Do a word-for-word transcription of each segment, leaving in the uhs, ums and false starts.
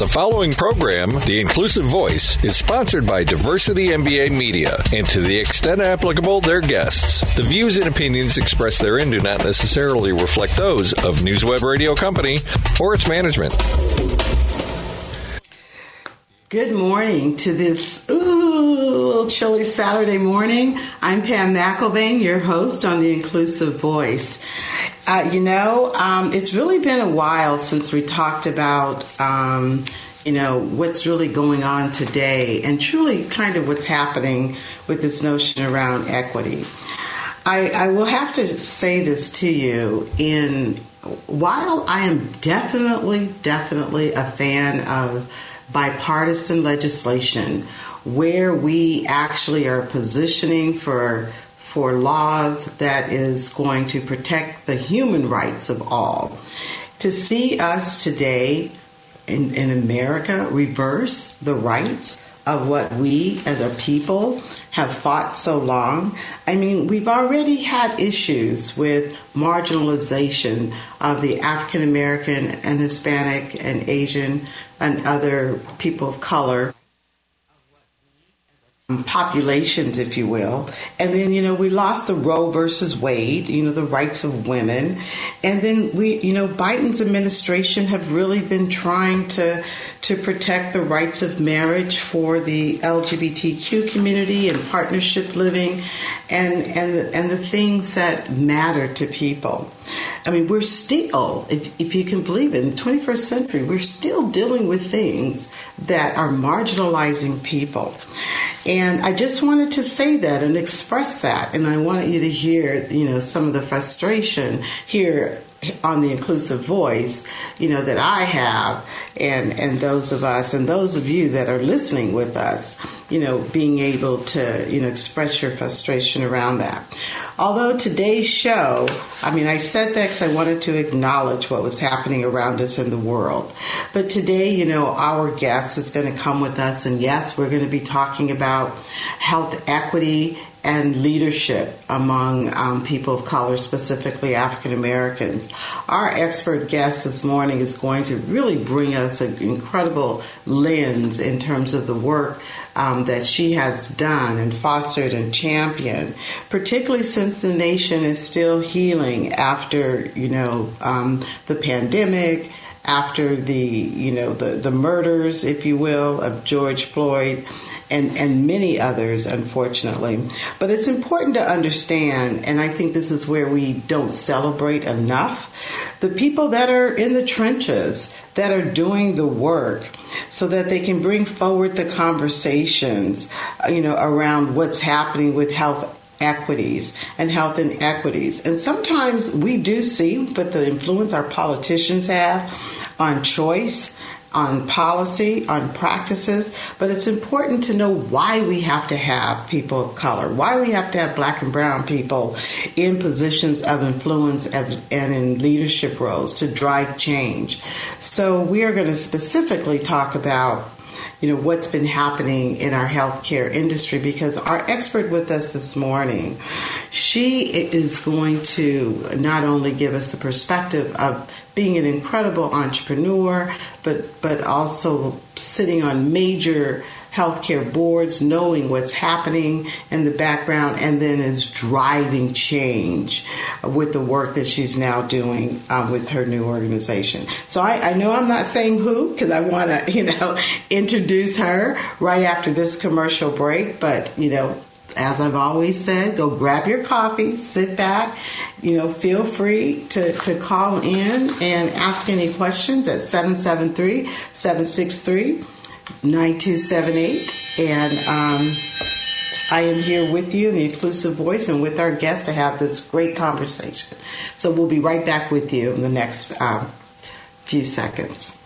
The following program, The Inclusive Voice, is sponsored by Diversity M B A Media, and to the extent applicable, their guests. The views and opinions expressed therein do not necessarily reflect those of Newsweb Radio Company or its management. Good morning to this ooh, little chilly Saturday morning. I'm Pam McElveen, your host on The Inclusive Voice. Uh, you know, um, it's really been a while since we talked about, um, you know, what's really going on today and truly kind of what's happening with this notion around equity. I, I will have to say this to you. In while I am definitely, definitely a fan of bipartisan legislation where we actually are positioning for for laws that is going to protect the human rights of all. To see us today in, in America reverse the rights of what we as a people have fought so long. I mean, we've already had issues with marginalization of the African American and Hispanic and Asian and other people of color populations, if you will. And then, you know, we lost the Roe versus Wade, you know, the rights of women. And then we, you know, Biden's administration have really been trying to to protect the rights of marriage for the L G B T Q community and partnership living and and and the things that matter to people. I mean, we're still, if, if you can believe it, in the twenty-first century, we're still dealing with things that are marginalizing people. And I just wanted to say that and express that. And I wanted you to hear, you know, some of the frustration here on The Inclusive Voice, you know, that I have and, and those of us and those of you that are listening with us, you know, being able to, you know, express your frustration around that. Although today's show, I mean, I said that because I wanted to acknowledge what was happening around us in the world. But today, you know, our guest is going to come with us. And yes, we're going to be talking about health equity and leadership among um, people of color, specifically African Americans. Our expert guest this morning is going to really bring us an incredible lens in terms of the work um, that she has done and fostered and championed, particularly since the nation is still healing after, you know, um, the pandemic, after the, you know, the, the murders, if you will, of George Floyd. And, and many others, unfortunately. But it's important to understand, and I think this is where we don't celebrate enough, the people that are in the trenches, that are doing the work, so that they can bring forward the conversations, you know, around what's happening with health equities and health inequities. And sometimes we do see, but the influence our politicians have on choice, on policy, on practices, but it's important to know why we have to have people of color, why we have to have black and brown people in positions of influence and in leadership roles to drive change. So we are going to specifically talk about, you know, what's been happening in our healthcare industry because our expert with us this morning, she is going to not only give us the perspective of being an incredible entrepreneur, but but also sitting on major healthcare boards, knowing what's happening in the background, and then is driving change with the work that she's now doing um, with her new organization. So I, I know I'm not saying who, because I want to, you know, introduce her right after this commercial break. But, you know, as I've always said, go grab your coffee, sit back, you know, feel free to, to call in and ask any questions at seven seven three, seven six three, seven six three. nine two seven eight, and um, I am here with you in The Inclusive Voice and with our guest to have this great conversation. So we'll be right back with you in the next um, few seconds.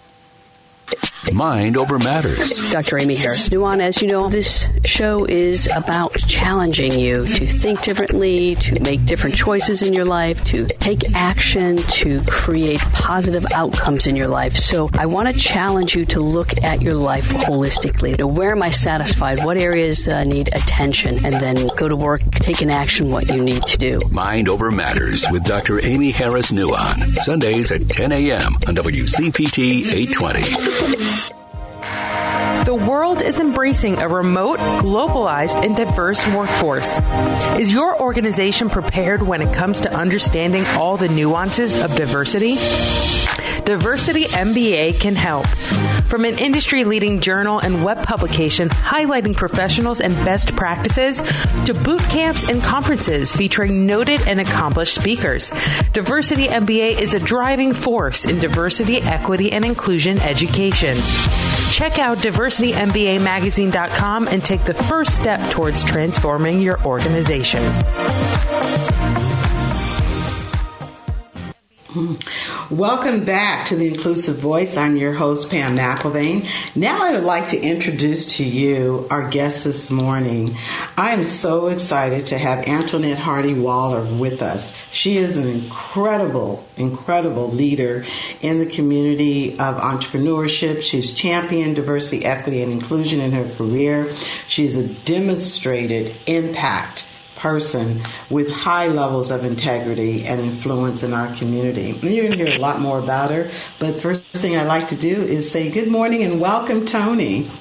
Mind over matters. Doctor Amy Harris Nuon, as you know, this show is about challenging you to think differently, to make different choices in your life, to take action, to create positive outcomes in your life. So I want to challenge you to look at your life holistically. To where am I satisfied? What areas uh, need attention? And then go to work, take an action what you need to do. Mind over matters with Doctor Amy Harris Nuon. Sundays at ten a.m. on W C P T eight twenty. The world is embracing a remote, globalized, and diverse workforce. Is your organization prepared when it comes to understanding all the nuances of diversity? Diversity M B A can help. From an industry-leading journal and web publication highlighting professionals and best practices to boot camps and conferences featuring noted and accomplished speakers, Diversity M B A is a driving force in diversity, equity, and inclusion education. Check out diversity m b a magazine dot com and take the first step towards transforming your organization. Welcome back to The Inclusive Voice. I'm your host, Pam McElveen. Now I would like to introduce to you our guest this morning. I am so excited to have Antoinette Hardy-Waller with us. She is an incredible, incredible leader in the community of entrepreneurship. She's championed diversity, equity, and inclusion in her career. She is a demonstrated impact person with high levels of integrity and influence in our community. You're going to hear a lot more about her, but first thing I'd like to do is say good morning and welcome, Tony.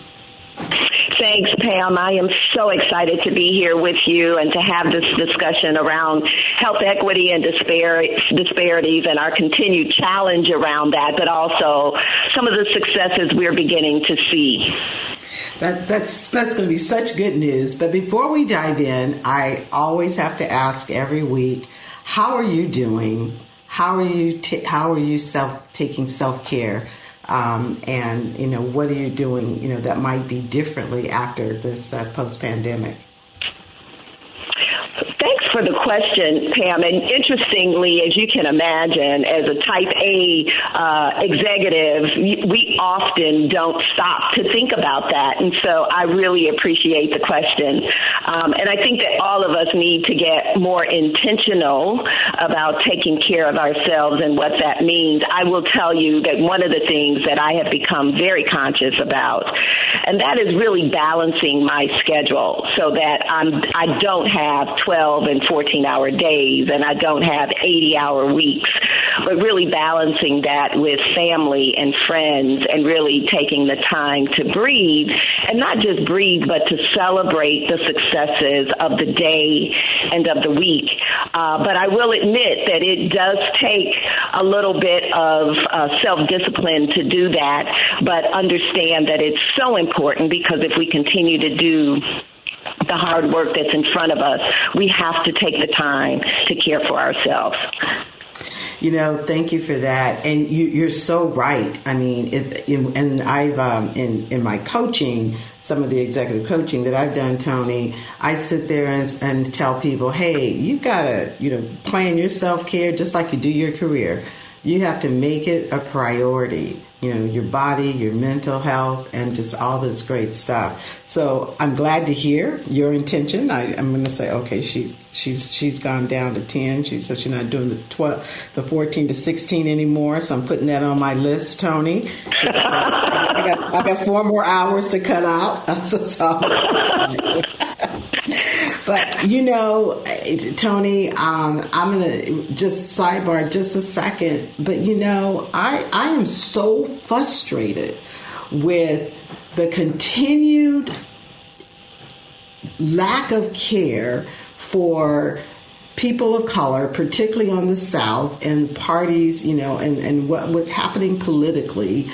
Thanks, Pam. I am so excited to be here with you and to have this discussion around health equity and disparities and our continued challenge around that, but also some of the successes we're beginning to see. That, that's that's going to be such good news. But before we dive in, I always have to ask every week, how are you doing? How are you t- how are you self taking self care? Um, and you know, what are you doing? You know, that might be differently after this uh, post pandemic. Thanks for the question, Pam. And interestingly, as you can imagine, as a type A uh, executive, we often don't stop to think about that. And so I really appreciate the question. Um, and I think that all of us need to get more intentional about taking care of ourselves and what that means. I will tell you that one of the things that I have become very conscious about, and that is really balancing my schedule so that I'm, I don't have twelve and fourteen hour days, and I don't have eighty hour weeks, but really balancing that with family and friends and really taking the time to breathe, and not just breathe, but to celebrate the successes of the day and of the week. Uh, but I will admit that it does take a little bit of uh, self-discipline to do that, but understand that it's so important, because if we continue to do the hard work that's in front of us, we have to take the time to care for ourselves. You know, thank you for that. And you, you're so right. I mean, it, in, and I've um, in, in my coaching, some of the executive coaching that I've done, Tony, I sit there and, and tell people, hey, you've got to, you know, plan your self-care just like you do your career. You have to make it a priority. You know, your body, your mental health, and just all this great stuff. So I'm glad to hear your intention. I, I'm going to say, okay, she, she's she's gone down to ten. She said she's not doing the twelve, the fourteen to sixteen anymore. So I'm putting that on my list, Tony. So I, I, got, I got four more hours to cut out. I'm so sorry. But, you know, Tony, um, I'm going to just sidebar just a second. But, you know, I, I am so frustrated with the continued lack of care for people of color, particularly on the South, and parties, you know, and, and what, what's happening politically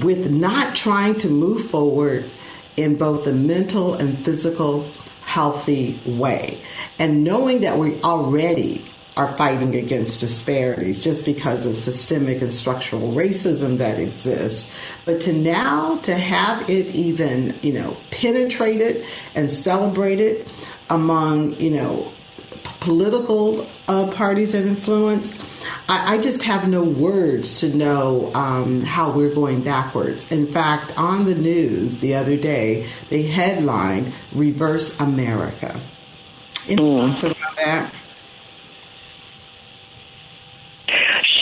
with not trying to move forward in both the mental and physical healthy way, and knowing that we already are fighting against disparities just because of systemic and structural racism that exists, but to now to have it even, you know, penetrated and celebrated among, you know, political uh, parties and influence, I, I just have no words to know um, how we're going backwards. In fact, on the news the other day, they headlined Reverse America. Any mm. thoughts about that?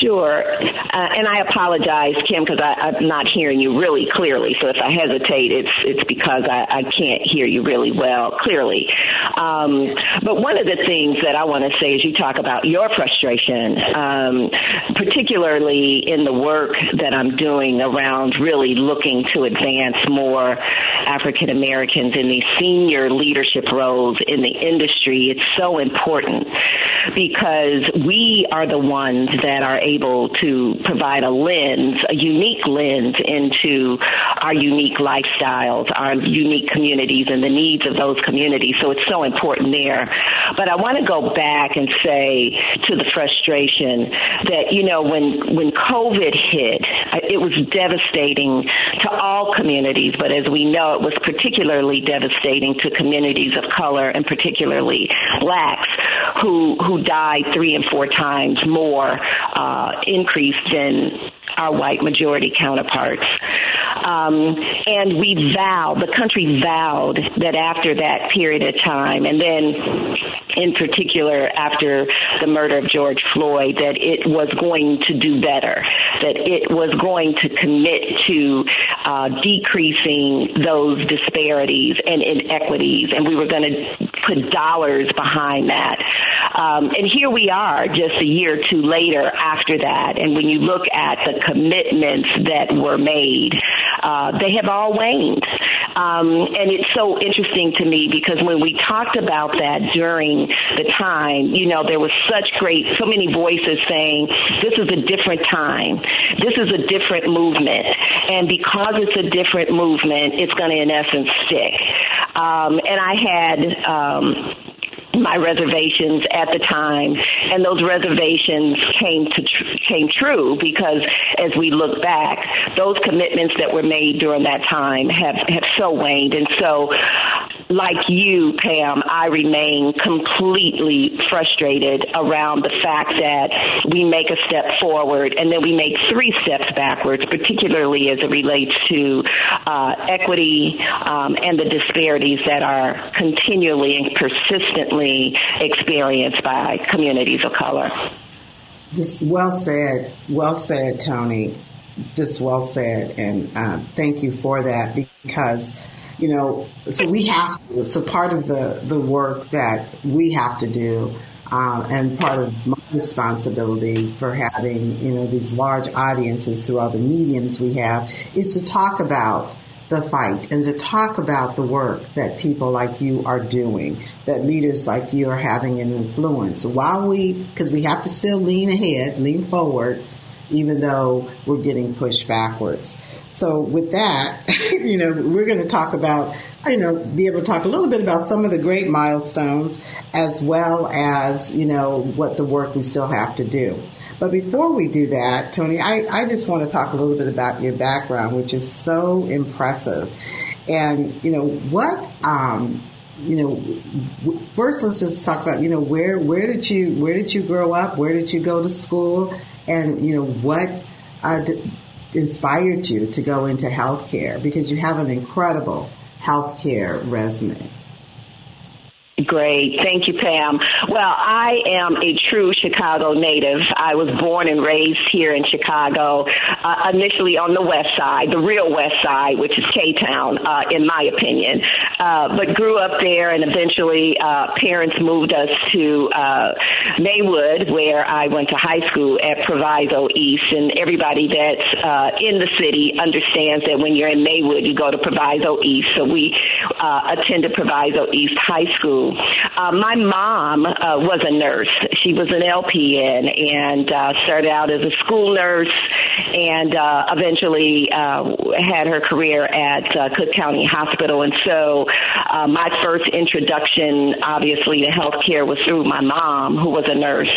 Sure. Uh, and I apologize, Kim, because I'm not hearing you really clearly. So if I hesitate, it's it's because I, I can't hear you really well, clearly. Um, but one of the things that I want to say is you talk about your frustration, um, particularly in the work that I'm doing around really looking to advance more African Americans in these senior leadership roles in the industry. It's so important because we are the ones that are able to provide a lens, a unique lens into our unique lifestyles, our unique communities, and the needs of those communities. So it's so important there. But I want to go back and say to the frustration that, you know, when, when COVID hit, it was devastating to all communities, but as we know, it was particularly devastating to communities of color and particularly blacks who who died three and four times more uh, increase than our white majority counterparts. Um, and we vowed, the country vowed that after that period of time, and then in particular after the murder of George Floyd, that it was going to do better, that it was going to commit to uh, decreasing those disparities and inequities, and we were going to put dollars behind that. Um, and here we are just a year or two later after that, and when you look at the commitments that were made, uh, they have all waned. Um, and it's so interesting to me because when we talked about that during the time, you know, there was such great, so many voices saying, this is a different time. This is a different movement. And because it's a different movement, it's going to, in essence, stick. Um, and I had... Um, my reservations at the time, and those reservations came to tr- came true because as we look back, those commitments that were made during that time have, have so waned. And so, like you, Pam, I remain completely frustrated around the fact that we make a step forward and then we make three steps backwards, particularly as it relates to uh, equity um, and the disparities that are continually and persistently experienced by communities of color. Just well said, well said, Tony. Just well said, and um, thank you for that because, you know, so we have to, so part of the, the work that we have to do um, and part of my responsibility for having, you know, these large audiences through all the mediums we have is to talk about the fight and to talk about the work that people like you are doing, that leaders like you are having an influence. While we, because we have to still lean ahead, lean forward, even though we're getting pushed backwards. So with that, you know, we're going to talk about, you know, be able to talk a little bit about some of the great milestones as well as, you know, what the work we still have to do. But before we do that, Tony, I, I just want to talk a little bit about your background, which is so impressive. And, you know, what, um, you know, first, let's just talk about, you know, where where did you where did you grow up? Where did you go to school? And, you know, what uh, d- inspired you to go into healthcare? Because you have an incredible healthcare resume. Great. Thank you, Pam. Well, I am a true Chicago native. I was born and raised here in Chicago, uh, initially on the west side, the real west side, which is K-Town, uh, in my opinion, uh, but grew up there and eventually uh, parents moved us to uh, Maywood, where I went to high school at Proviso East. And everybody that's uh, in the city understands that when you're in Maywood, you go to Proviso East. So we uh, attended Proviso East High School. Uh, my mom uh, was a nurse. She was an L P N and uh, started out as a school nurse and uh, eventually uh, had her career at uh, Cook County Hospital. And so uh, my first introduction, obviously, to healthcare was through my mom, who was a nurse,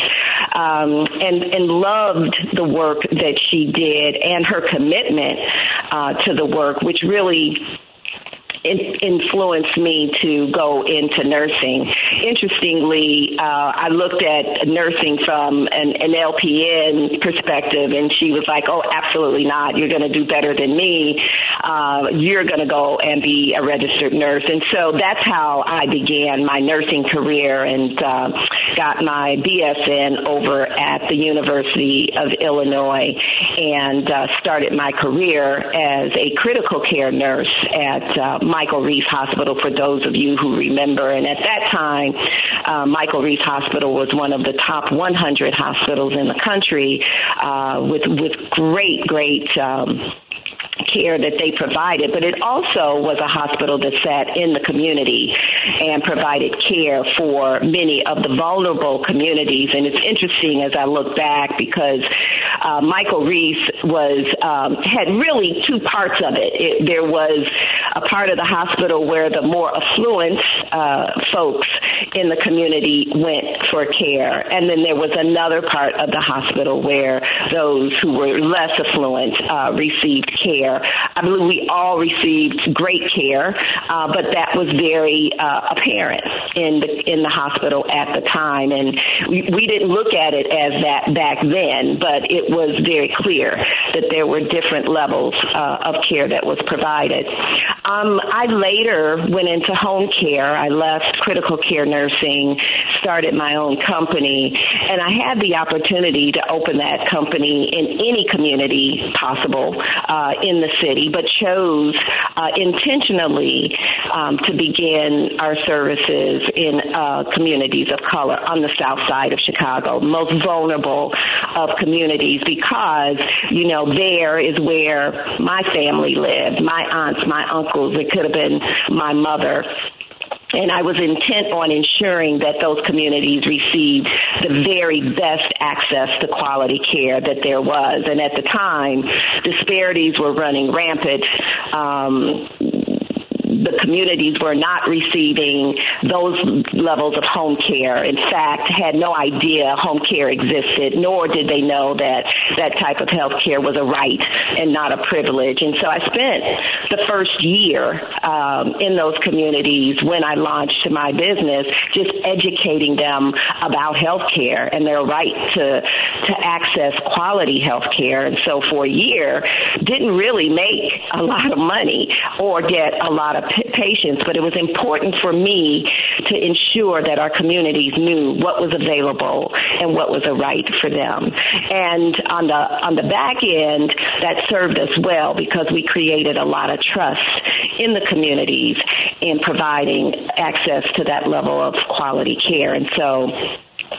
um, and, and loved the work that she did and her commitment uh, to the work, which really influenced me to go into nursing. Interestingly, uh, I looked at nursing from an, an L P N perspective, and she was like, oh, absolutely not. You're going to do better than me. uh, you're going to go and be a registered nurse. And so that's how I began my nursing career and uh, got my B S N over at the University of Illinois and uh, started my career as a critical care nurse at uh, Michael Reese Hospital, for those of you who remember. And at that time, uh, Michael Reese Hospital was one of the top one hundred hospitals in the country uh, with, with great, great um care that they provided, but it also was a hospital that sat in the community and provided care for many of the vulnerable communities. And it's interesting as I look back, because uh, Michael Reese was um, had really two parts of it. it. There was a part of the hospital where the more affluent uh, folks in the community went for care, and then there was another part of the hospital where those who were less affluent uh, received care. I believe we all received great care, uh, but that was very uh, apparent in the in the hospital at the time, and we, we didn't look at it as that back then. But it was very clear that there were different levels uh, of care that was provided. Um, I later went into home care. I left critical care nursing, started my own company, and I had the opportunity to open that company in any community possible uh, in. the city, but chose uh, intentionally um, to begin our services in uh, communities of color on the south side of Chicago, most vulnerable of communities, because, you know, there is where my family lived, my aunts, my uncles, it could have been my mother. And I was intent on ensuring that those communities received the very best access to quality care that there was. And at the time, disparities were running rampant. Um, The communities were not receiving those levels of home care. In fact, had no idea home care existed, nor did they know that that type of health care was a right and not a privilege. And so I spent the first year um, in those communities when I launched my business just educating them about health care and their right to to access quality health care. And so for a year, didn't really make a lot of money or get a lot of patients, but it was important for me to ensure that our communities knew what was available and what was a right for them. And on the on the back end, that served us well because we created a lot of trust in the communities in providing access to that level of quality care. And so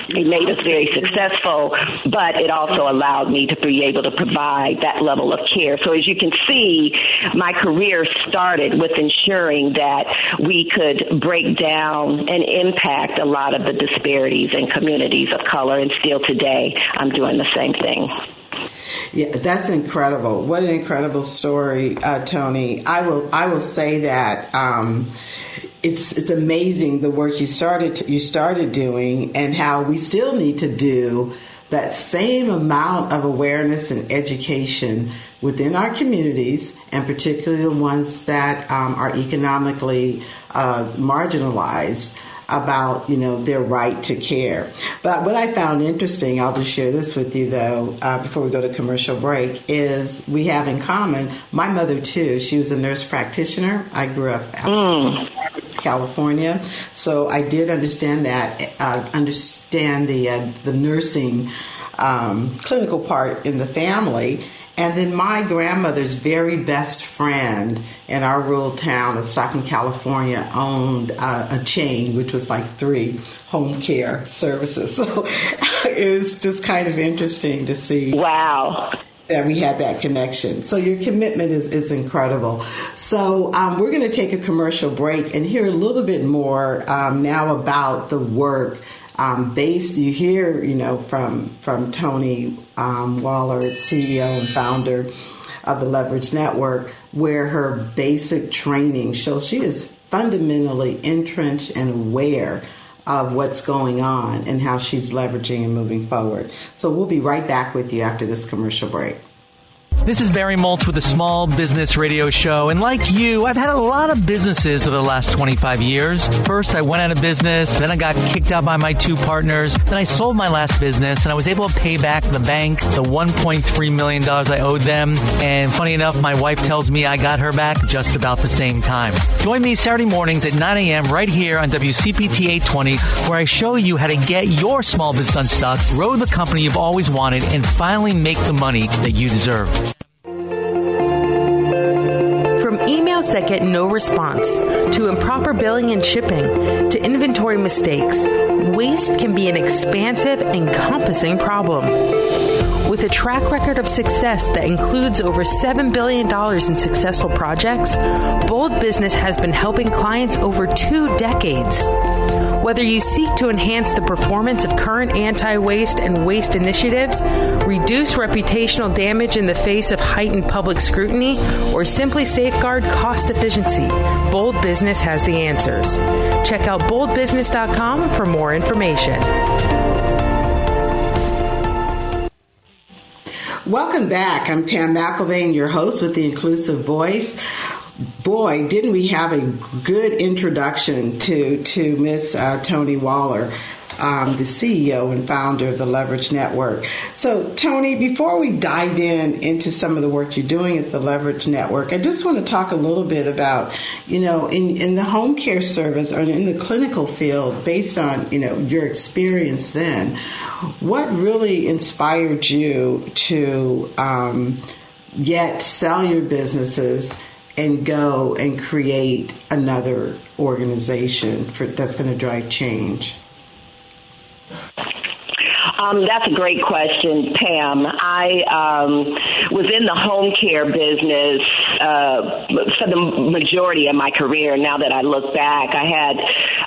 it made us very successful, but it also allowed me to be able to provide that level of care. So as you can see, my career started with ensuring that we could break down and impact a lot of the disparities in communities of color, and still today I'm doing the same thing. Yeah, that's incredible. What an incredible story, uh, Tony. I will I will say that um, it's it's amazing the work you started to, you started doing, and how we still need to do that same amount of awareness and education within our communities, and particularly the ones that um, are economically uh, marginalized, about, you know, their right to care. But what I found interesting, I'll just share this with you, though, uh, before we go to commercial break, is we have in common, my mother, too. She was a nurse practitioner. I grew up mm. in California, so I did understand that, uh, understand the, uh, the nursing um, clinical part in the family. And then my grandmother's very best friend in our rural town of Stockton, California, owned uh, a chain, which was like three home care services. So it was just kind of interesting to see. Wow. That we had that connection. So your commitment is, is incredible. So um, we're going to take a commercial break and hear a little bit more um, now about the work Um, based, you hear, you know, from from Tony um, Waller, C E O and founder of the Leverage Network, where her basic training shows she is fundamentally entrenched and aware of what's going on and how she's leveraging and moving forward. So we'll be right back with you after this commercial break. This is Barry Moltz with the Small Business Radio Show. And like you, I've had a lot of businesses over the last twenty-five years. First, I went out of business. Then I got kicked out by my two partners. Then I sold my last business, and I was able to pay back the bank the one point three million dollars I owed them. And funny enough, my wife tells me I got her back just about the same time. Join me Saturday mornings at nine a.m. right here on W C P T eight twenty, where I show you how to get your small business unstuck, grow the company you've always wanted, and finally make the money that you deserve. From emails that get no response, to improper billing and shipping, to inventory mistakes, waste can be an expansive, encompassing problem. With a track record of success that includes over seven billion dollars in successful projects, Bold Business has been helping clients over two decades. Whether you seek to enhance the performance of current anti-waste and waste initiatives, reduce reputational damage in the face of heightened public scrutiny, or simply safeguard cost efficiency, Bold Business has the answers. Check out bold business dot com for more information. Welcome back. I'm Pam McElveen, your host with The Inclusive Voice. Boy, didn't we have a good introduction to to Miss uh, Tony Waller, um, the C E O and founder of the Leverage Network. So, Tony, before we dive in into some of the work you're doing at the Leverage Network, I just want to talk a little bit about, you know, in, in the home care service or in the clinical field, based on, you know, your experience then, what really inspired you to um, yet sell your businesses and go and create another organization for, that's going to drive change? Um, that's a great question, Pam. I um, was in the home care business uh, for the majority of my career. Now that I look back, I had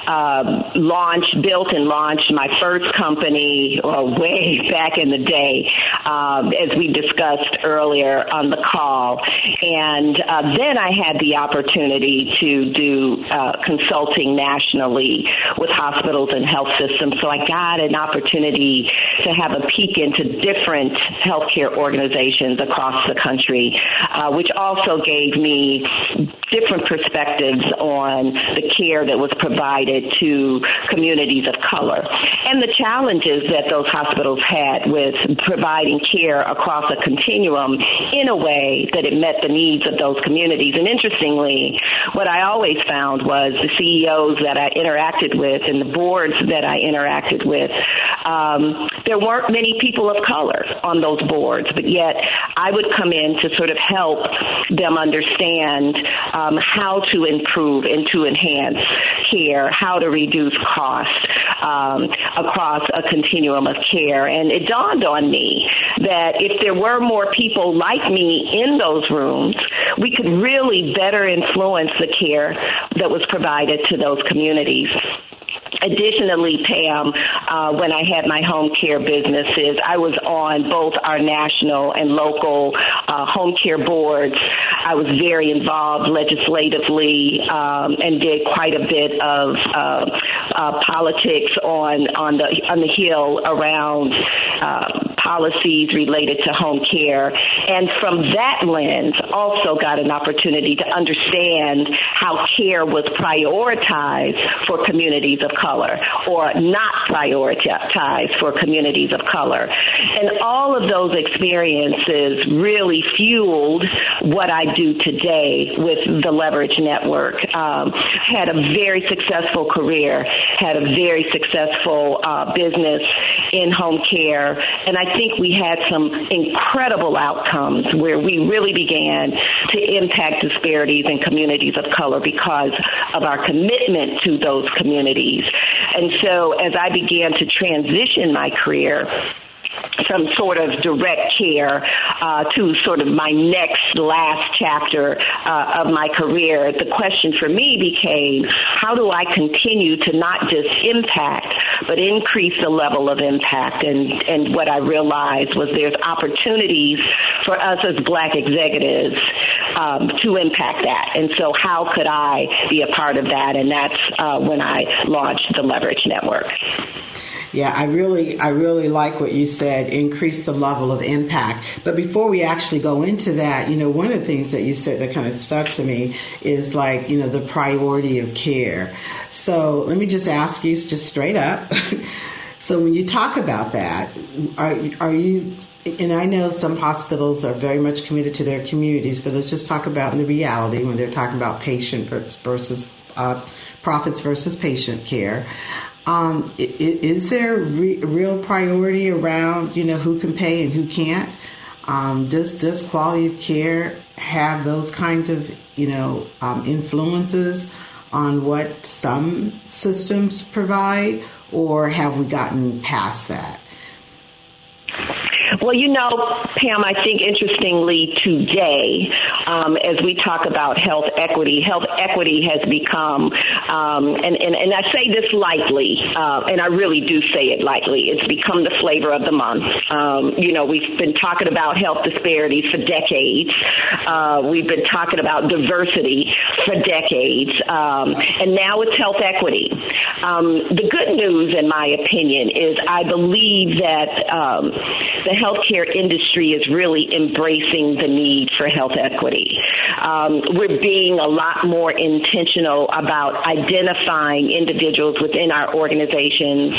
uh, launched, built and launched my first company uh, way back in the day, uh, as we discussed earlier on the call. And uh, then I had the opportunity to do uh, consulting nationally with hospitals and health systems. So I got an opportunity to have a peek into different healthcare organizations across the country, uh, which also gave me different perspectives on the care that was provided to communities of color and the challenges that those hospitals had with providing care across a continuum in a way that it met the needs of those communities. And interestingly, what I always found was the C E Os that I interacted with and the boards that I interacted with, um, there weren't many people of color on those boards, but yet I would come in to sort of help them understand um, how to improve and to enhance care, how to reduce costs um, across a continuum of care. And it dawned on me that if there were more people like me in those rooms, we could really better influence the care that was provided to those communities. Additionally, Pam, uh, when I had my home care businesses, I was on both our national and local uh, home care boards. I was very involved legislatively um, and did quite a bit of uh, uh, politics on on the on the Hill around uh, policies related to home care. And from that lens, also got an opportunity to understand how care was prioritized for communities of color, or not prioritized for communities of color. And all of those experiences really fueled what I do today with the Leverage Network. Um, had a very successful career, had a very successful uh, business in home care, and I think we had some incredible outcomes where we really began to impact disparities in communities of color because of our commitment to those communities. And so as I began to transition my career from sort of direct care uh, to sort of my next last chapter uh, of my career, the question for me became, how do I continue to not just impact, but increase the level of impact? And, and what I realized was there's opportunities for us as Black executives um, to impact that. And so how could I be a part of that? And that's uh, when I launched The Leverage Network. Yeah, I really, I really like what you said, increase the level of impact. But before we actually go into that, you know, one of the things that you said that kind of stuck to me is like, you know, the priority of care. So let me just ask you just straight up. So when you talk about that, are, are you, and I know some hospitals are very much committed to their communities, but let's just talk about in the reality when they're talking about patient versus uh, profits versus patient care. Um, is there re- real priority around, you know, who can pay and who can't? Um, does does quality of care have those kinds of, you know, um, influences on what some systems provide, or have we gotten past that? Well, you know, Pam, I think interestingly today, um, as we talk about health equity, health equity has become, um, and, and, and I say this lightly, uh, and I really do say it lightly, it's become the flavor of the month. Um, you know, we've been talking about health disparities for decades. Uh, we've been talking about diversity for decades. Um, and now it's health equity. Um, the good news, in my opinion, is I believe that um, the health healthcare industry is really embracing the need for health equity. Um, we're being a lot more intentional about identifying individuals within our organizations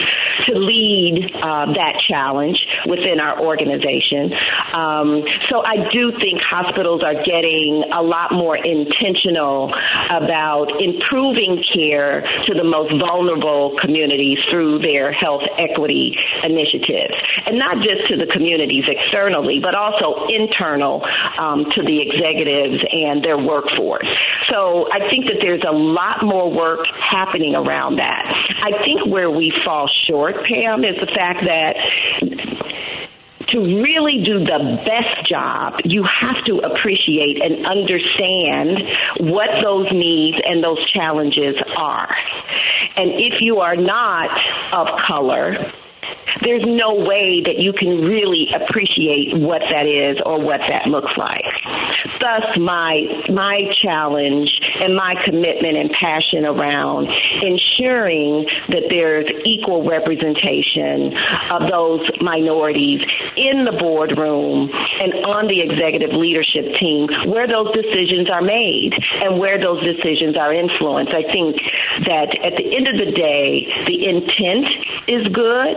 to lead uh, that challenge within our organization. Um, so I do think hospitals are getting a lot more intentional about improving care to the most vulnerable communities through their health equity initiatives, and not just to the community externally, but also internal um, to the executives and their workforce. So I think that there's a lot more work happening around that. I think where we fall short, Pam, is the fact that to really do the best job, you have to appreciate and understand what those needs and those challenges are. And if you are not of color, there's no way that you can really appreciate what that is or what that looks like. Thus, my my challenge and my commitment and passion around ensuring that there's equal representation of those minorities in the boardroom and on the executive leadership team where those decisions are made and where those decisions are influenced. I think that at the end of the day, the intent is good,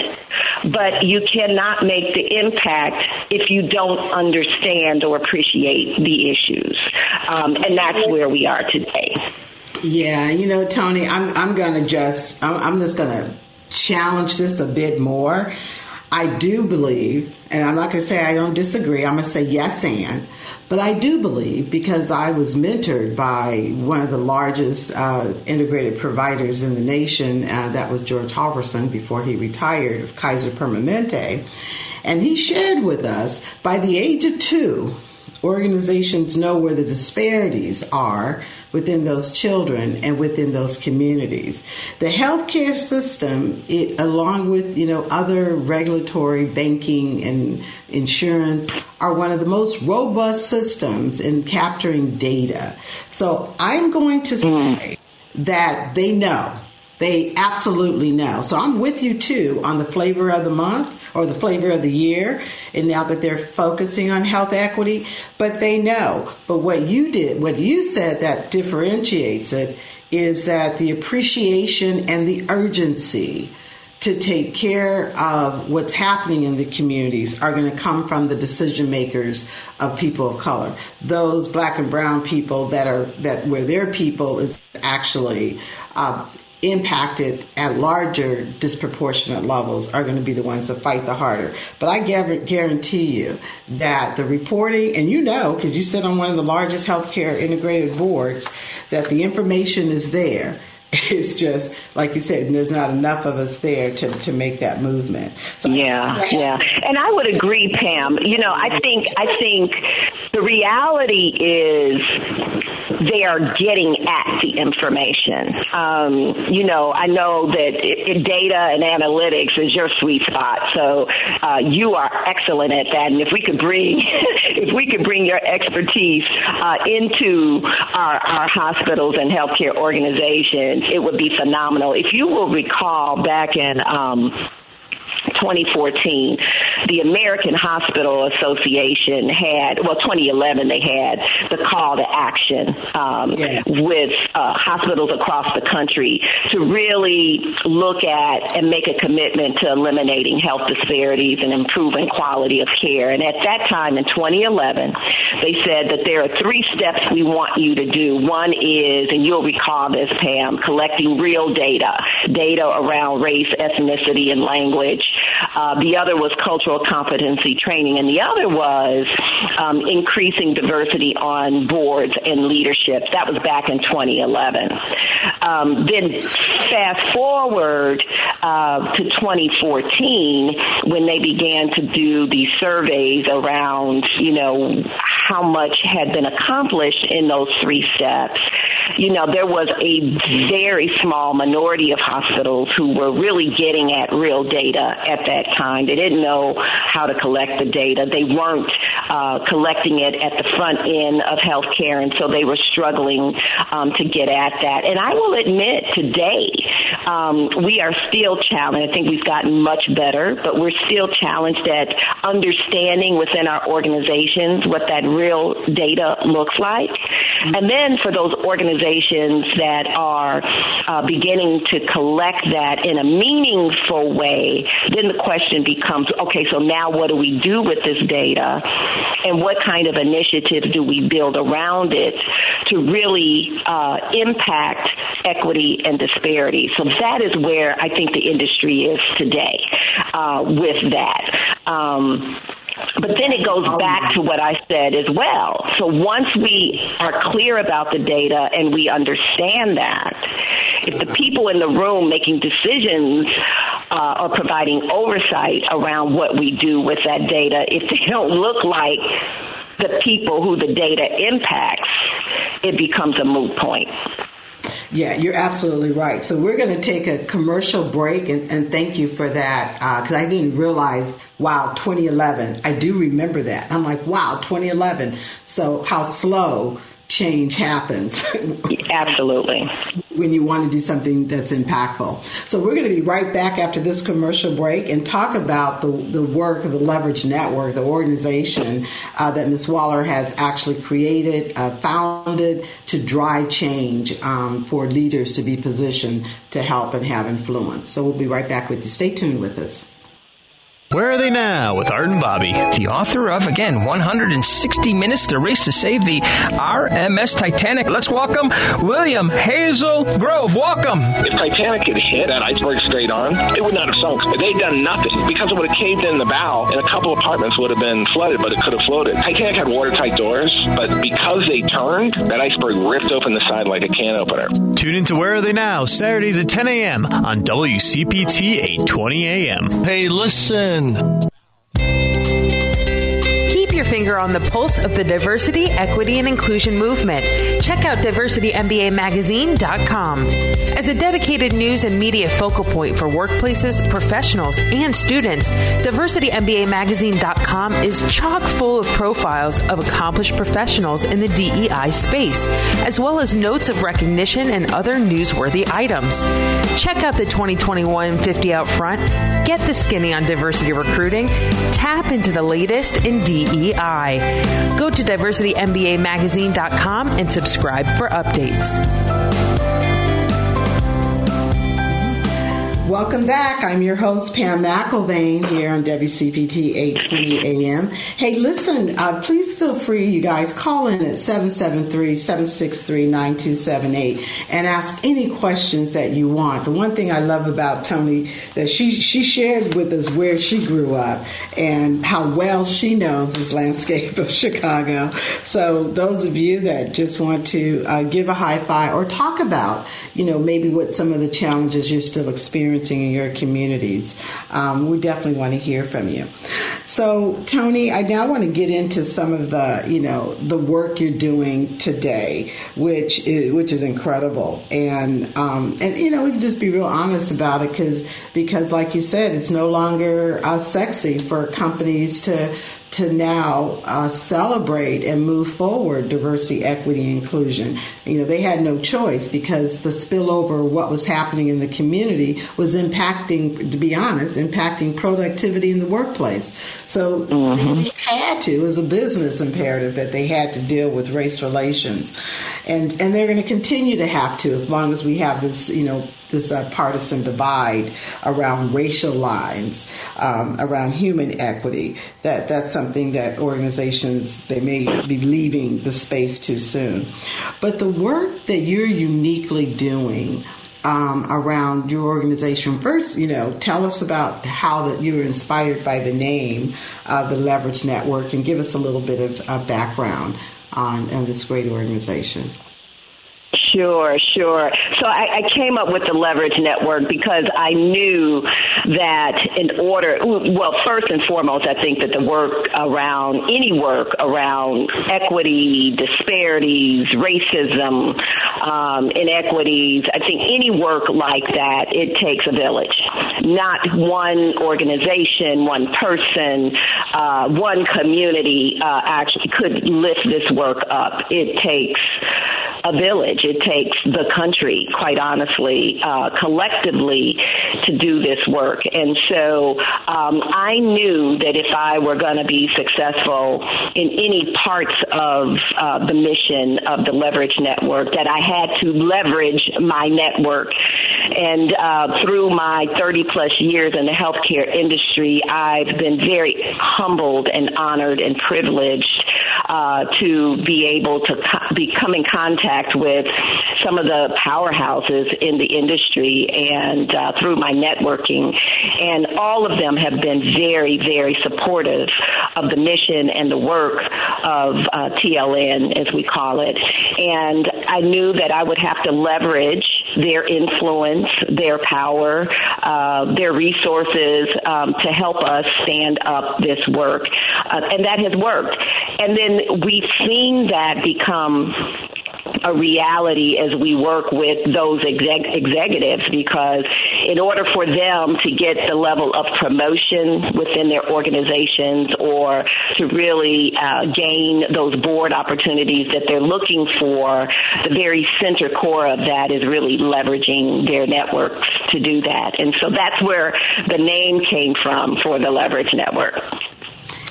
but you cannot make the impact if you don't understand or appreciate the issues. Um, and that's where we are today. Yeah, you know, Tony, I'm I'm going to just, I'm, I'm just going to challenge this a bit more. I do believe, and I'm not going to say I don't disagree, I'm going to say yes and, but I do believe, because I was mentored by one of the largest uh, integrated providers in the nation, uh, that was George Halverson before he retired, of Kaiser Permanente, and he shared with us, by the age of two, organizations know where the disparities are within those children and within those communities. The healthcare system, it, along with, you know, other regulatory, banking, and insurance, are one of the most robust systems in capturing data. So I'm going to say that they know. They absolutely know. So I'm with you, too, on the flavor of the month or the flavor of the year, and now that they're focusing on health equity, but they know. But what you did, what you said that differentiates it is that the appreciation and the urgency to take care of what's happening in the communities are going to come from the decision makers of people of color, those black and brown people that are that where their people is actually uh, impacted at larger disproportionate levels are going to be the ones that fight the harder. But I guarantee you that the reporting, and you know, because you sit on one of the largest healthcare integrated boards, that the information is there. It's just, like you said, there's not enough of us there to, to make that movement. So yeah, yeah. And I would agree, Pam. You know, I think I think the reality is they are getting at the information. Um, you know, I know that it, data and analytics is your sweet spot, so uh, you are excellent at that. And if we could bring, if we could bring your expertise uh, into our, our hospitals and healthcare organizations, it would be phenomenal. If you will recall, back in um, twenty fourteen, the American Hospital Association had, well, twenty eleven, they had the call to action um, yeah. with uh, hospitals across the country to really look at and make a commitment to eliminating health disparities and improving quality of care. And at that time in twenty eleven, they said that there are three steps we want you to do. One is, and you'll recall this, Pam, collecting real data, data around race, ethnicity, and language. Uh, the other was cultural competency training, and the other was um, increasing diversity on boards and leadership. That was back in twenty eleven. Um, then fast forward uh, to twenty fourteen, when they began to do these surveys around, you know, how much had been accomplished in those three steps. You know, there was a very small minority of hospitals who were really getting at real data at that time. They didn't know how to collect the data. They weren't uh, collecting it at the front end of healthcare, and so they were struggling um, to get at that. And I will admit, today, um, we are still challenged. I think we've gotten much better, but we're still challenged at understanding within our organizations what that real data looks like. And then for those organizations that are uh, beginning to collect that in a meaningful way, then the question becomes, okay, so now what do we do with this data, and what kind of initiatives do we build around it to really uh, impact equity and disparity? So that is where I think the industry is today uh, with that. Um, But then it goes back to what I said as well. So once we are clear about the data and we understand that, if the people in the room making decisions uh, are providing oversight around what we do with that data, if they don't look like the people who the data impacts, it becomes a moot point. Yeah, you're absolutely right. So we're going to take a commercial break, and, and thank you for that, because uh, I didn't realize, wow, twenty eleven. I do remember that. I'm like, wow, twenty eleven. So how slow change happens. Absolutely. When you want to do something that's impactful. So we're going to be right back after this commercial break and talk about the, the work of the Leverage Network, the organization uh, that Miz Waller has actually created, uh, founded to drive change um, for leaders to be positioned to help and have influence. So we'll be right back with you. Stay tuned with us. Where Are They Now with Art and Bobby? The author of, again, one hundred sixty minutes, The Race to Save the R M S Titanic. Let's welcome William Hazel Grove. Welcome. If Titanic had hit that iceberg straight on, it would not have sunk. They'd done nothing because it would have caved in the bow, and a couple apartments would have been flooded, but it could have floated. Titanic had watertight doors, but because they turned, that iceberg ripped open the side like a can opener. Tune into Where Are They Now, Saturdays at ten a.m. on W C P T eight twenty a.m. Hey, listen. Keep your finger on the pulse of the diversity, equity, and inclusion movement. Check out diversity m b a magazine dot com. As a dedicated news and media focal point for workplaces, professionals, and students, diversity m b a magazine dot com is chock full of profiles of accomplished professionals in the D E I space, as well as notes of recognition and other newsworthy items. Check out the twenty twenty-one fifty Out Front, get the skinny on diversity recruiting, tap into the latest in D E I. Go to diversity m b a magazine dot com and subscribe for updates. Welcome back. I'm your host, Pam McElveen, here on W C P T eight twenty a.m. Hey, listen, uh, please feel free, you guys, call in at seven seven three, seven six three, nine two seven eight and ask any questions that you want. The one thing I love about Tony, that she, she shared with us where she grew up and how well she knows this landscape of Chicago. So those of you that just want to uh, give a high five or talk about, you know, maybe what some of the challenges you're still experiencing experiencing in your communities. Um, we definitely want to hear from you. So, Tony, I now want to get into some of the, you know, the work you're doing today, which is which is incredible, and um, and you know, we can just be real honest about it, because because like you said, it's no longer uh, sexy for companies to. to now uh, celebrate and move forward diversity, equity, inclusion. You know, they had no choice because the spillover of what was happening in the community was impacting, to be honest, impacting productivity in the workplace. So mm-hmm. they had to, as a business imperative, that they had to deal with race relations. And, and they're going to continue to have to, as long as we have this, you know, this uh, partisan divide around racial lines, um, around human equity. That that's something that organizations, they may be leaving the space too soon. But the work that you're uniquely doing um, around your organization, first, you know, tell us about how that you were inspired by the name, uh, the Leverage Network, and give us a little bit of uh, background on, on this great organization. Sure, sure. So I, I came up with the Leverage Network because I knew that in order, well, first and foremost, I think that the work around, any work around equity, disparities, racism, um, inequities, I think any work like that, it takes a village. Not one organization, one person, uh, one community uh, actually could lift this work up. It takes a village. It takes the country, quite honestly, uh, collectively to do this work. And so um, I knew that if I were going to be successful in any parts of uh, the mission of the Leverage Network, that I had to leverage my network. And uh, through my thirty plus years in the healthcare industry, I've been very humbled and honored and privileged uh, to be able to co- become in contact with some of the powerhouses in the industry and uh, through my networking. And all of them have been very, very supportive of the mission and the work of uh, T L N, as we call it. And I knew that I would have to leverage their influence, their power, uh, their resources um, to help us stand up this work. Uh, and that has worked. And then we've seen that become a reality as we work with those exec- executives, because in order for them to get the level of promotion within their organizations or to really uh, gain those board opportunities that they're looking for, the very center core of that is really leveraging their networks to do that. And so that's where the name came from for the Leverage Network.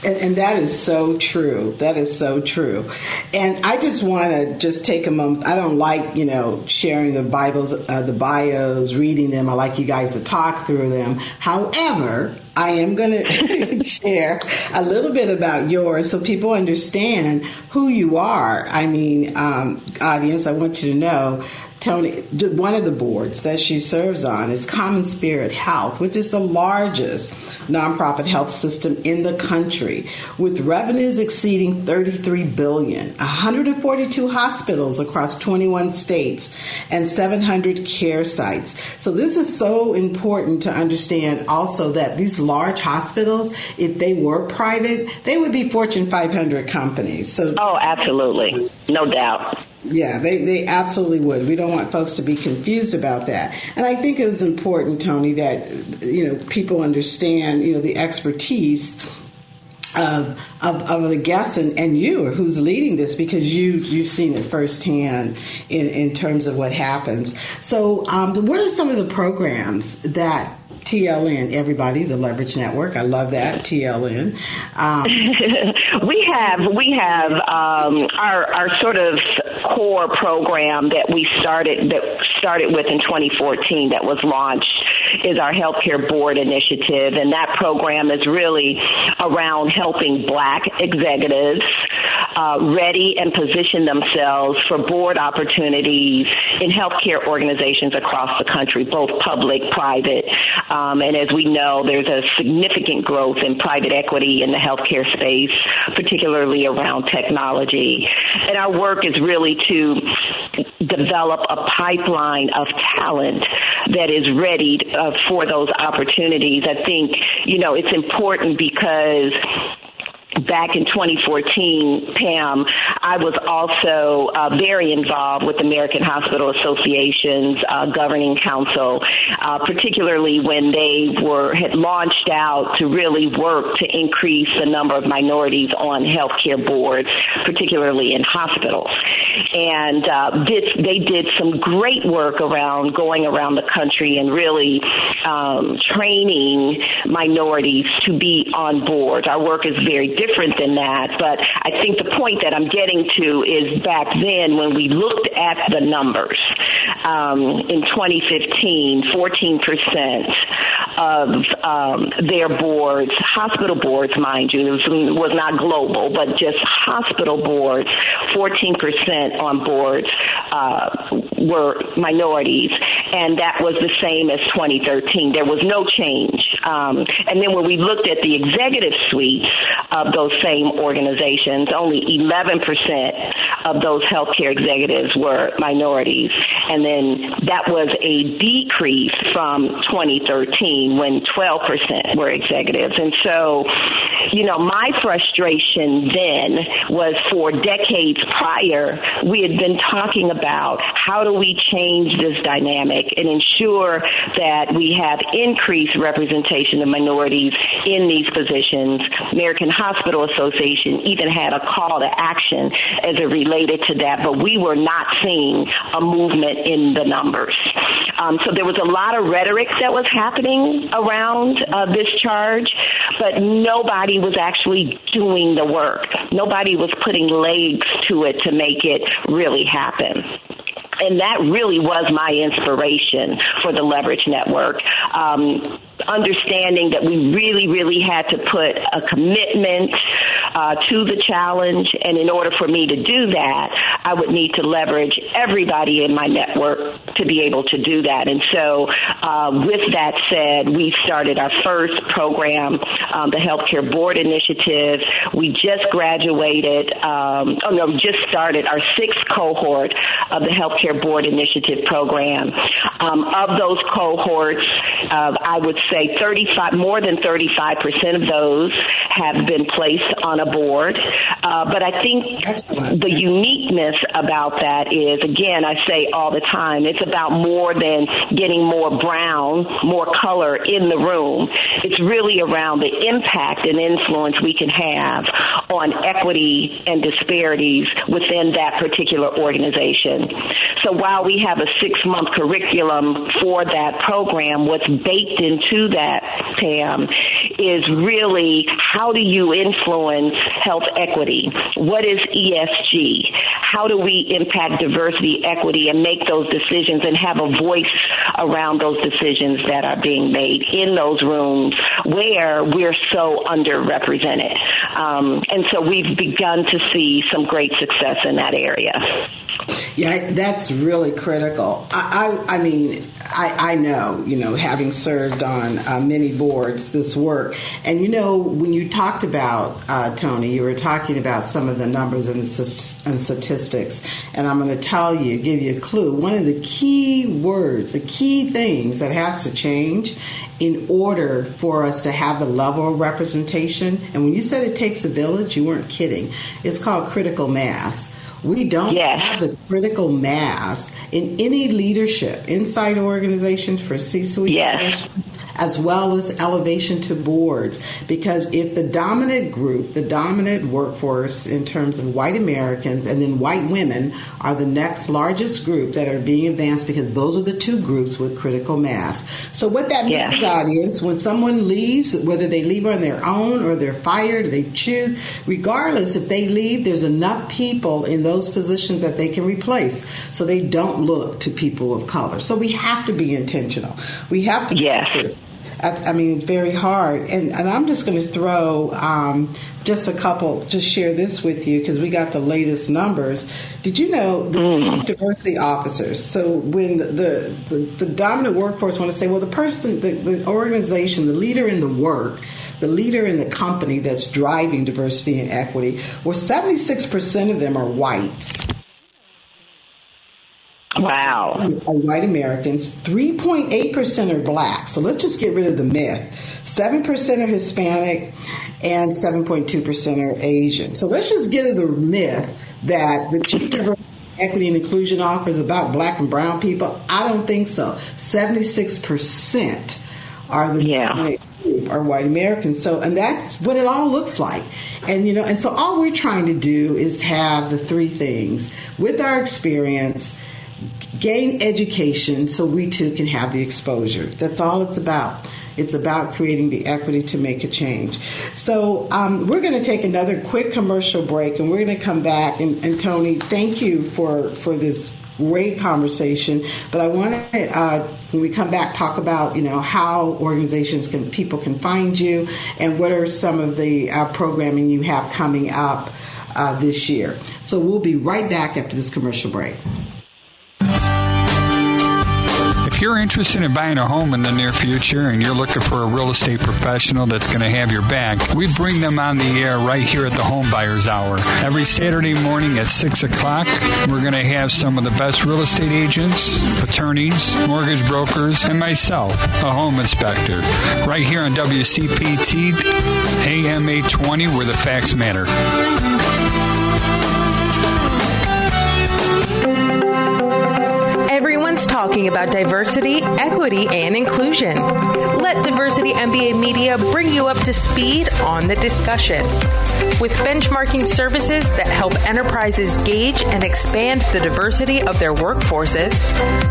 And, and that is so true. That is so true. And I just want to just take a moment. I don't like, you know, sharing the Bibles, uh, the bios, reading them. I like you guys to talk through them. However, I am going to share a little bit about yours so people understand who you are. I mean, um, audience, I want you to know, Tony, one of the boards that she serves on is Common Spirit Health, which is the largest nonprofit health system in the country, with revenues exceeding thirty-three billion dollars, one hundred forty-two hospitals across twenty-one states, and seven hundred care sites. So this is so important to understand also that these large hospitals, if they were private, they would be Fortune five hundred companies. So, oh, absolutely. No doubt. Yeah, they, they absolutely would. We don't want folks to be confused about that. And I think it was important, Tony, that, you know, people understand, you know, the expertise of of, of the guests and, and you who's leading this, because you, you've seen it firsthand in, in terms of what happens. So um, what are some of the programs that T L N, everybody, the Leverage Network. I love that, T L N. Um, we have we have um, our our sort of core program that we started that started with in twenty fourteen that was launched is our Healthcare Board Initiative, and that program is really around helping Black executives uh, ready and position themselves for board opportunities in healthcare organizations across the country, both public, private. Um, and as we know, there's a significant growth in private equity in the healthcare space, particularly around technology. And our work is really to develop develop a pipeline of talent that is ready uh, for those opportunities. I think, you know, it's important because back in twenty fourteen, Pam, I was also uh, very involved with the American Hospital Association's uh, governing council, uh, particularly when they were had launched out to really work to increase the number of minorities on healthcare boards, particularly in hospitals. And uh, this, they did some great work around going around the country and really um, training minorities to be on board. Our work is very different. different than that, but I think the point that I'm getting to is back then when we looked at the numbers, um, in twenty fifteen, fourteen percent of um, their boards, hospital boards, mind you, it was, it was not global, but just hospital boards, fourteen percent on boards uh, were minorities, and that was the same as twenty thirteen. There was no change. Um, and then when we looked at the executive suites of those same organizations, only eleven percent of those healthcare executives were minorities. And then that was a decrease from twenty thirteen when twelve percent were executives. And so, you know, my frustration then was for decades prior, we had been talking about how do we change this dynamic and ensure that we have increased representation of minorities in these positions. American Hospital Association even had a call to action as it related to that, but we were not seeing a movement in the numbers. Um, so there was a lot of rhetoric that was happening around uh, this charge, but nobody was actually doing the work. Nobody was putting legs to it to make it really happen. And that really was my inspiration for the Leverage Network, um, understanding that we really, really had to put a commitment uh, to the challenge. And in order for me to do that, I would need to leverage everybody in my network to be able to do that. And so uh, with that said, we started our first program, um, the Healthcare Board Initiative. We just graduated, um, oh no, just started our sixth cohort of the Healthcare Board Initiative program. Um, of those cohorts, uh, I would say thirty-five, more than thirty-five percent of those have been placed on a board. Uh, but I think Excellent. the uniqueness about that is, again, I say all the time, it's about more than getting more brown, more color in the room. It's really around the impact and influence we can have on equity and disparities within that particular organization. So while we have a six-month curriculum for that program, what's baked into that, Pam, is really how do you influence health equity? What is E S G? How do we impact diversity, equity, and make those decisions and have a voice around those decisions that are being made in those rooms where we're so underrepresented? Um, and so we've begun to see some great success in that area. Yeah, that's really critical. I, I, I mean, I, I know, you know, having served on uh, many boards, this work. And, you know, when you talked about, uh, Tony, you were talking about some of the numbers and, and statistics. And I'm going to tell you, give you a clue. One of the key words, the key things that has to change in order for us to have the level of representation. And when you said it takes a village, you weren't kidding. It's called critical mass. We don't yes. have the critical mass in any leadership, inside organizations for C-suite, yes. as well as elevation to boards. Because if the dominant group, the dominant workforce in terms of white Americans and then white women are the next largest group that are being advanced because those are the two groups with critical mass. So what that yes. means, audience, when someone leaves, whether they leave on their own or they're fired, or they choose, regardless, if they leave, there's enough people in those positions that they can replace so they don't look to people of color. So we have to be intentional. We have to yes. do this. I, I mean, very hard. And, and I'm just going to throw um, just a couple, just share this with you because we got the latest numbers. Did you know the mm. diversity officers? So when the, the, the, the dominant workforce want to say, well, the person, the, the organization, the leader in the work, the leader in the company that's driving diversity and equity, well, seventy-six percent of them are whites. Wow. Are white Americans. three point eight percent are black. So let's just get rid of the myth. seven percent are Hispanic and seven point two percent are Asian. So let's just get rid of the myth that the Chief Diversity, Equity, and Inclusion Office is about black and brown people. I don't think so. seventy-six percent are the yeah. are white Americans. So, and that's what it all looks like. And, you know, and so all we're trying to do is have the three things with our experience, gain education so we too can have the exposure. That's all it's about. It's about creating the equity to make a change. So um, we're going to take another quick commercial break, and we're going to come back. And, and Tony, thank you for, for this great conversation. But I want to, uh, when we come back, talk about, you know, how organizations can, people can find you, and what are some of the uh, programming you have coming up uh, this year. So we'll be right back after this commercial break. If you're interested in buying a home in the near future and you're looking for a real estate professional that's going to have your back, we bring them on the air right here at the Home Buyers Hour. Every Saturday morning at six o'clock, we're going to have some of the best real estate agents, attorneys, mortgage brokers, and myself, a home inspector, right here on W C P T A M eight twenty, where the facts matter. Talking about diversity, equity, and inclusion. Let Diversity M B A Media bring you up to speed on the discussion. With benchmarking services that help enterprises gauge and expand the diversity of their workforces,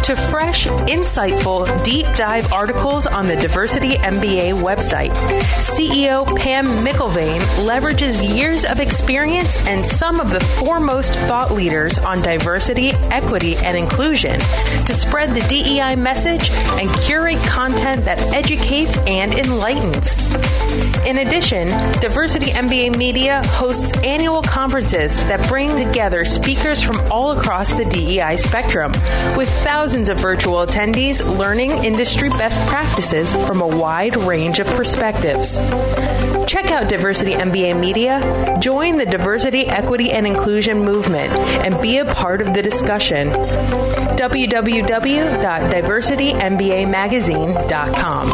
to fresh, insightful, deep dive articles on the Diversity M B A website, C E O Pam McElveen leverages years of experience and some of the foremost thought leaders on diversity, equity, and inclusion to spread the D E I message and curate content that educates and enlightens. In addition, Diversity M B A Media hosts annual conferences that bring together speakers from all across the D E I spectrum, with thousands of virtual attendees learning industry best practices from a wide range of perspectives. Check out Diversity M B A Media, join the diversity, equity, and inclusion movement, and be a part of the discussion. w w w dot diversity m b a magazine dot com.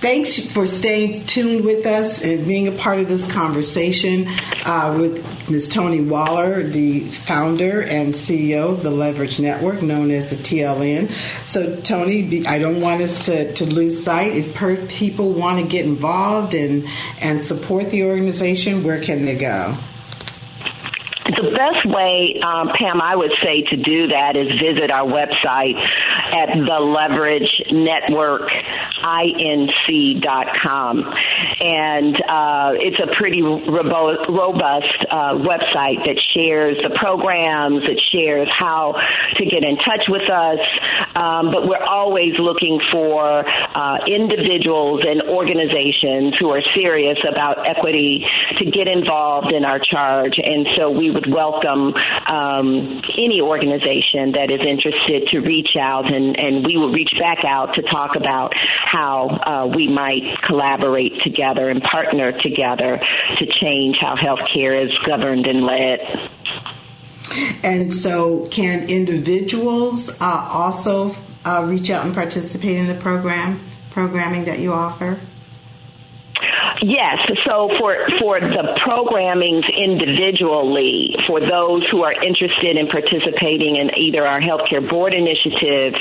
Thanks for staying tuned with us and being a part of this conversation uh, with Miz Tony Waller, the founder and C E O of the Leverage Network, known as the T L N. So, Tony, I don't want us to, to lose sight. If per- people want to get involved and, and support the organization, where can they go? The best way, um, Pam, I would say to do that is visit our website at the leverage network inc dot com. And uh, it's a pretty robo- robust uh, website that shares the programs, it shares how to get in touch with us. Um, but we're always looking for uh, individuals and organizations who are serious about equity to get involved in our charge. And so we would welcome um, any organization that is interested to reach out, and, and we will reach back out to talk about how uh, we might collaborate together and partner together to change how healthcare is governed and led. And so can individuals uh, also uh, reach out and participate in the program, programming that you offer? Yes. So for for the programmings individually, for those who are interested in participating in either our healthcare board initiative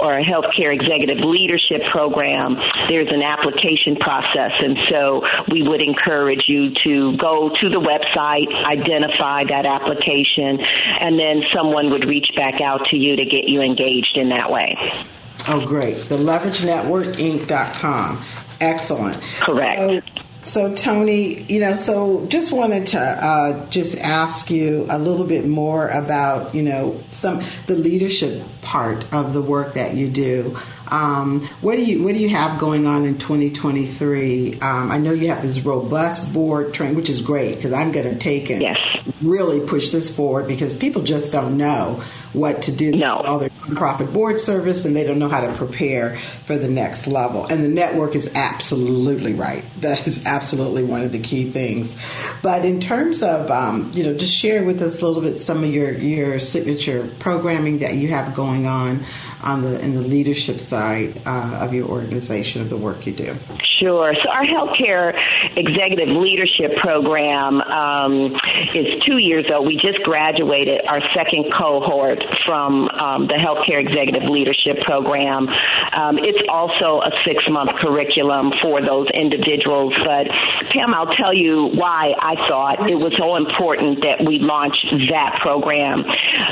or a healthcare executive leadership program, there's an application process. And so we would encourage you to go to the website, identify that application, and then someone would reach back out to you to get you engaged in that way. Oh, great. The leverage network inc dot com. Excellent. Correct. So, so, Tony, you know, so just wanted to uh, just ask you a little bit more about, you know, some the leadership part of the work that you do Um, what do you what do you have going on in twenty twenty-three? Um, I know you have this robust board training, which is great because I'm going to take it. Yes. Really push this forward because people just don't know what to do. No. All their nonprofit board service, and they don't know how to prepare for the next level. And the network is absolutely right. That is absolutely one of the key things. But in terms of, um, you know, just share with us a little bit some of your, your signature programming that you have going on on the in the leadership side uh, of your organization, of the work you do. Sure. So our healthcare executive leadership program um, is two years old. We just graduated our second cohort from um, the healthcare executive leadership program. Um, it's also a six-month curriculum for those individuals. But Pam, I'll tell you why I thought it was so important that we launch that program.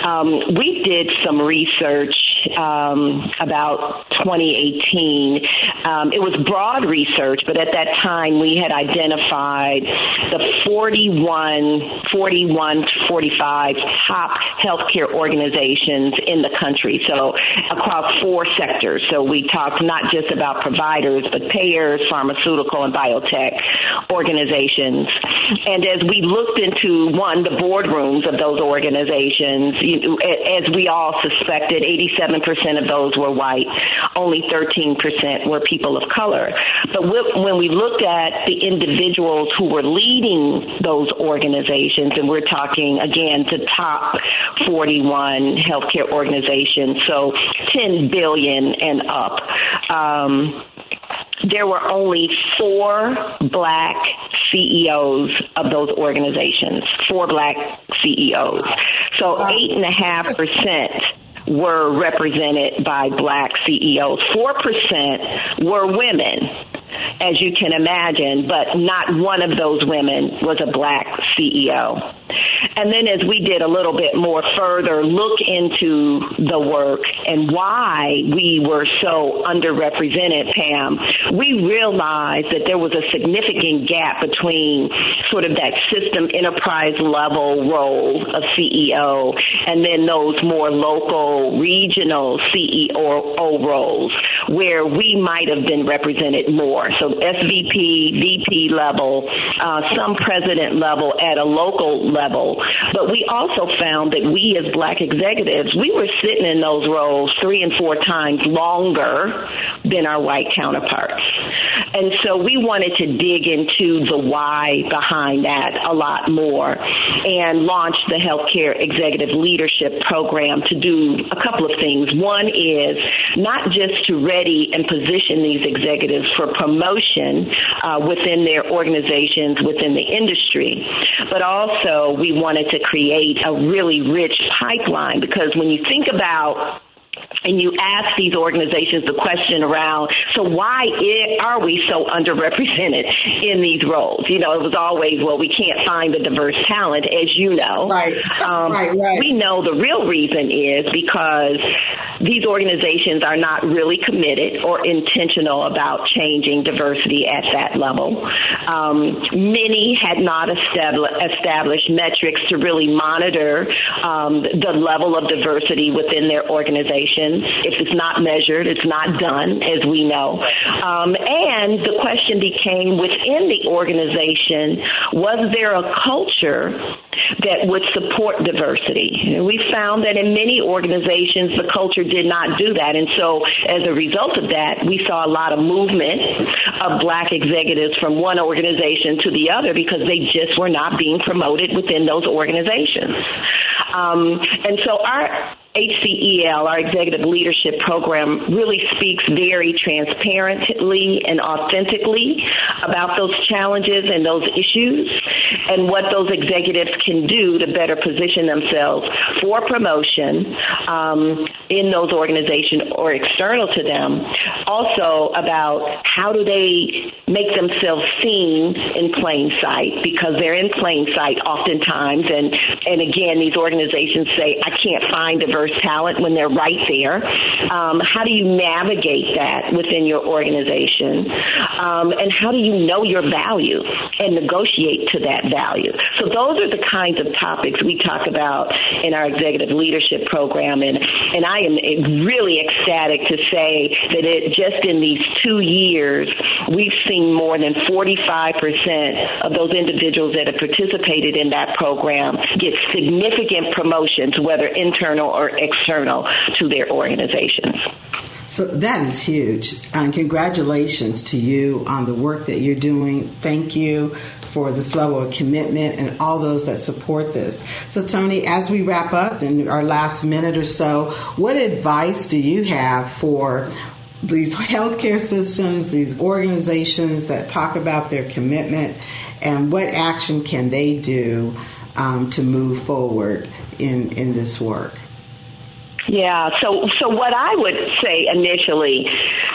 Um, we did some research um, about twenty eighteen. Um, it was broad research. Research, but at that time we had identified the forty-one, forty-one to forty-five top healthcare organizations in the country, so across four sectors. So we talked not just about providers, but payers, pharmaceutical and biotech organizations. And as we looked into, one, the boardrooms of those organizations, you, as we all suspected, eighty-seven percent of those were white, only thirteen percent were people of color. But when we looked at the individuals who were leading those organizations, and we're talking, again, the top forty-one healthcare organizations, so ten billion and up, um, there were only four black C E Os of those organizations, four black C E Os. So eight point five percent were represented by black C E Os. four percent were women, as you can imagine, but not one of those women was a black C E O. And then as we did a little bit more further look into the work and why we were so underrepresented, Pam, we realized that there was a significant gap between sort of that system enterprise level role of C E O and then those more local regional C E O roles where we might have been represented more. So S V P, V P level, uh, some president level at a local level. But we also found that we as black executives, we were sitting in those roles three and four times longer than our white counterparts. And so we wanted to dig into the why behind that a lot more and launch the Healthcare Executive Leadership Program to do a couple of things. One is not just to ready and position these executives for promotion uh, within their organizations, within the industry, but also we wanted to create a really rich pipeline, because when you think about and you ask these organizations the question around, so why are we so underrepresented in these roles? You know, it was always, well, we can't find the diverse talent, as you know. Right. Um, right, right. We know the real reason is because these organizations are not really committed or intentional about changing diversity at that level. Um, many had not established metrics to really monitor um, the level of diversity within their organization. If it's not measured, it's not done, as we know. Um, and the question became, within the organization, was there a culture that would support diversity? And we found that in many organizations, the culture did not do that. And so as a result of that, we saw a lot of movement of black executives from one organization to the other because they just were not being promoted within those organizations. Um, and so our H C E L, our Executive Leadership Program, really speaks very transparently and authentically about those challenges and those issues and what those executives can do to better position themselves for promotion um, in those organizations or external to them. Also about how do they make themselves seen in plain sight, because they're in plain sight oftentimes. And, and again, these organizations say, I can't find diversity diverse talent when they're right there? Um, how do you navigate that within your organization? Um, and how do you know your value and negotiate to that value? So those are the kinds of topics we talk about in our executive leadership program. And, and I am really ecstatic to say that it, just in these two years, we've seen more than forty-five percent of those individuals that have participated in that program get significant promotions, whether internal or external, to their organizations. So that is huge. And congratulations to you on the work that you're doing. Thank you for this level of commitment and all those that support this. So, Tony, as we wrap up in our last minute or so, what advice do you have for these healthcare systems, these organizations that talk about their commitment, and what action can they do um, to move forward in, in this work? Yeah, so so what I would say initially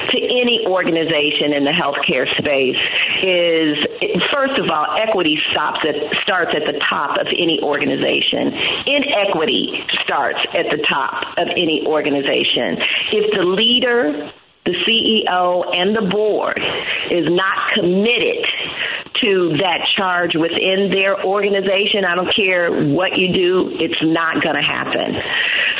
to any organization in the healthcare space is, first of all, equity stops at, starts at the top of any organization. Inequity starts at the top of any organization. If the leader, the C E O, and the board is not committed to that charge within their organization, I don't care what you do, it's not going to happen.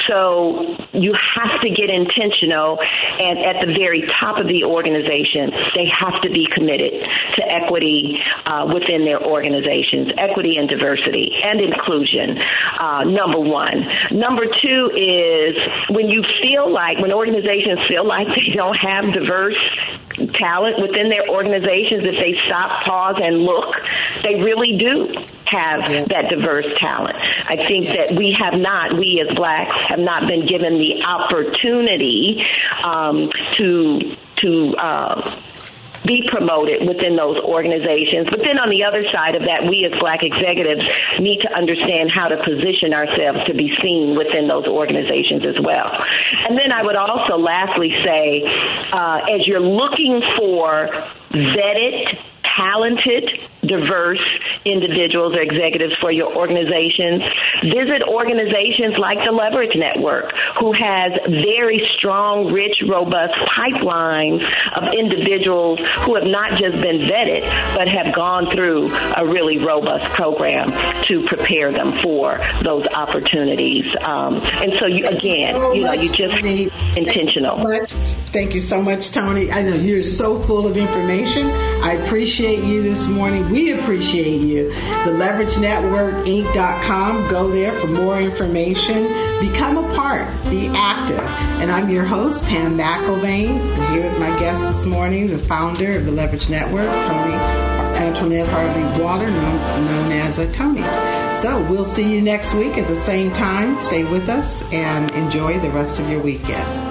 So you have to get intentional, and at the very top of the organization, they have to be committed to equity uh, within their organizations, equity and diversity and inclusion, uh, number one. Number two is when you feel like, when organizations feel like they don't have diverse talent within their organizations, if they stop, pause, and look, they really do have that diverse talent. I think that we have not, we as Blacks, have not been given the opportunity um, to to uh, be promoted within those organizations. But then on the other side of that, we as Black executives need to understand how to position ourselves to be seen within those organizations as well. And then I would also lastly say, uh, as you're looking for vetted, talented, diverse individuals or executives for your organizations, visit organizations like the Leverage Network, who has very strong, rich, robust pipelines of individuals who have not just been vetted, but have gone through a really robust program to prepare them for those opportunities. Um, and so, you, again, so you know, you just be intentional. Thank you, so Thank you so much, Tony. I know you're so full of information. I appreciate you this morning. We appreciate you. The Leverage Network, Inc dot com. Go there for more information. Become a part. Be active. And I'm your host, Pam McElveen. I'm here with my guest this morning, the founder of the Leverage Network, Tony Antoinette Hardy-Waller, known, known as a Tony. So we'll see you next week at the same time. Stay with us and enjoy the rest of your weekend.